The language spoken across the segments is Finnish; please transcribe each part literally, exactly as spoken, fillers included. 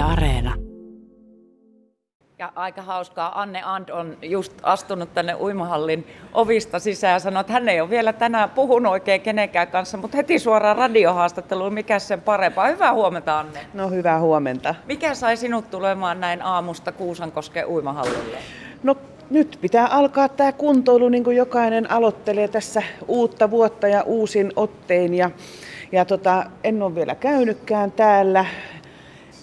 Yle Areena. Ja aika hauskaa, Anne And on just astunut tänne uimahallin ovista sisään ja sanoi, että hän ei ole vielä tänään puhunut oikein kenenkään kanssa, mutta heti suoraan radiohaastatteluun, mikä sen parempaa. Hyvää huomenta, Anne. No, hyvää huomenta. Mikä sai sinut tulemaan näin aamusta Kuusankosken uimahallille? No, nyt pitää alkaa tämä kuntoilu, niin kuin jokainen aloittelee tässä uutta vuotta ja uusin ottein. Ja, ja tota, en ole vielä käynytkään täällä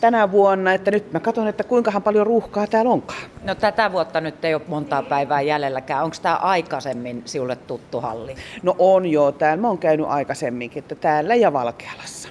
tänä vuonna, että nyt mä katson, että kuinkahan paljon ruuhkaa täällä onkaan. No, tätä vuotta nyt ei ole montaa päivää jäljelläkään. Onko tämä aikaisemmin sinulle tuttu halli? No on joo, täällä mä oon käynyt aikaisemminkin, että täällä ja Valkealassa.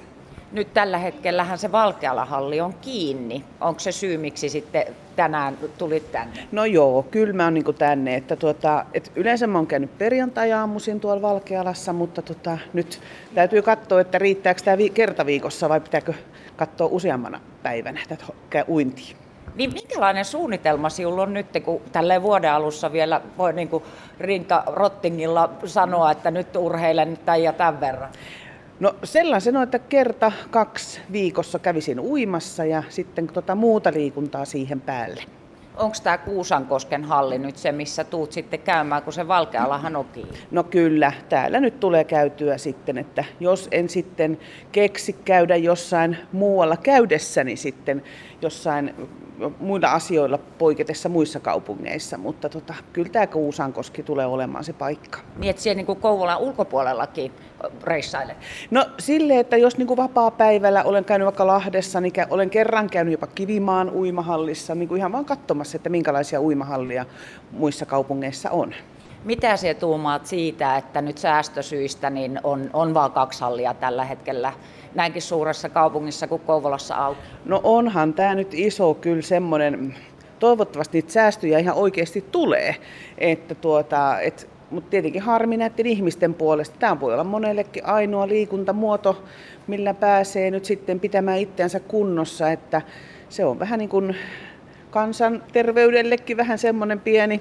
Nyt tällä hetkellähän se Valkeala-halli on kiinni. Onko se syy, miksi sitten tänään tulit tänne? No joo, kyllä mä oon niin kuin tänne. Että tuota, et yleensä mä oon käynyt perjantai-aamuisin tuolla Valkealassa, mutta tota, nyt täytyy katsoa, että riittääkö tämä vi- kerta viikossa vai pitääkö katsoa useammana päivänä tätä uintia. Niin minkälainen suunnitelma sinulla on nyt, kun tälleen vuoden alussa vielä voi niin kuin rinta rottingilla sanoa, että nyt urheilen tämän ja tämän verran? No, sellainen sanoin, että kerta kaksi viikossa kävisin uimassa ja sitten tota muuta liikuntaa siihen päälle. Onko tämä Kuusankosken halli nyt se, missä tuut sitten käymään, kun se Valkealahan on kiinni? No kyllä, täällä nyt tulee käytyä sitten, että jos en sitten keksi käydä jossain muualla käydessäni sitten jossain muilla asioilla poiketessa muissa kaupungeissa, mutta tota, kyllä tämä Kuusankoski tulee olemaan se paikka. Niin, että siellä niin kuin Kouvolan ulkopuolellakin reissailet? No silleen, että jos niin kuin vapaa-päivällä olen käynyt vaikka Lahdessa, niin olen kerran käynyt jopa Kivimaan uimahallissa, niin kuin ihan vaan katsomassa, että minkälaisia uimahallia muissa kaupungeissa on. Mitä se tuumaat siitä, että nyt säästösyistä niin on, on vaan kaksi hallia tällä hetkellä näinkin suuressa kaupungissa kuin Kouvolassa auki? No onhan tämä nyt iso kyllä semmoinen, toivottavasti niitä säästöjä ihan oikeasti tulee, että tuota, et, mutta tietenkin harmi näiden ihmisten puolesta. Tämä voi olla monellekin ainoa liikuntamuoto, millä pääsee nyt sitten pitämään itseänsä kunnossa, että se on vähän niin kuin kansanterveydellekin vähän semmoinen pieni,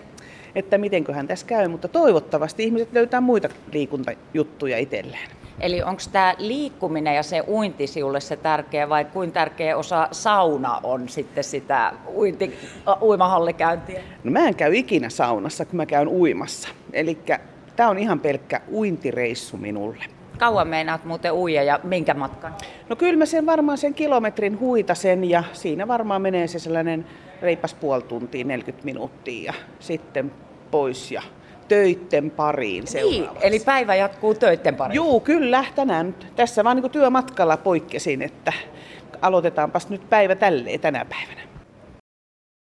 että mitenköhän tässä käy, mutta toivottavasti ihmiset löytää muita liikuntajuttuja itselleen. Eli onko tämä liikkuminen ja se uinti sinulle se tärkeä vai kuin tärkeä osa sauna on sitten sitä uinti, uimahallikäyntiä? No mä en käy ikinä saunassa, kun mä käyn uimassa. Eli tämä on ihan pelkkä uintireissu minulle. Kauan meinaat muuten uija ja minkä matkan? No kyllä mä sen varmaan sen kilometrin huitasen ja siinä varmaan menee se sellainen reipas puoli tuntia, neljäkymmentä minuuttia ja sitten pois ja töitten pariin seuraavaksi. Niin, eli päivä jatkuu töitten pariin? Juu, kyllä tänään. Tässä vaan niin kuin työmatkalla poikkesin, että aloitetaanpas nyt päivä tälleen tänä päivänä.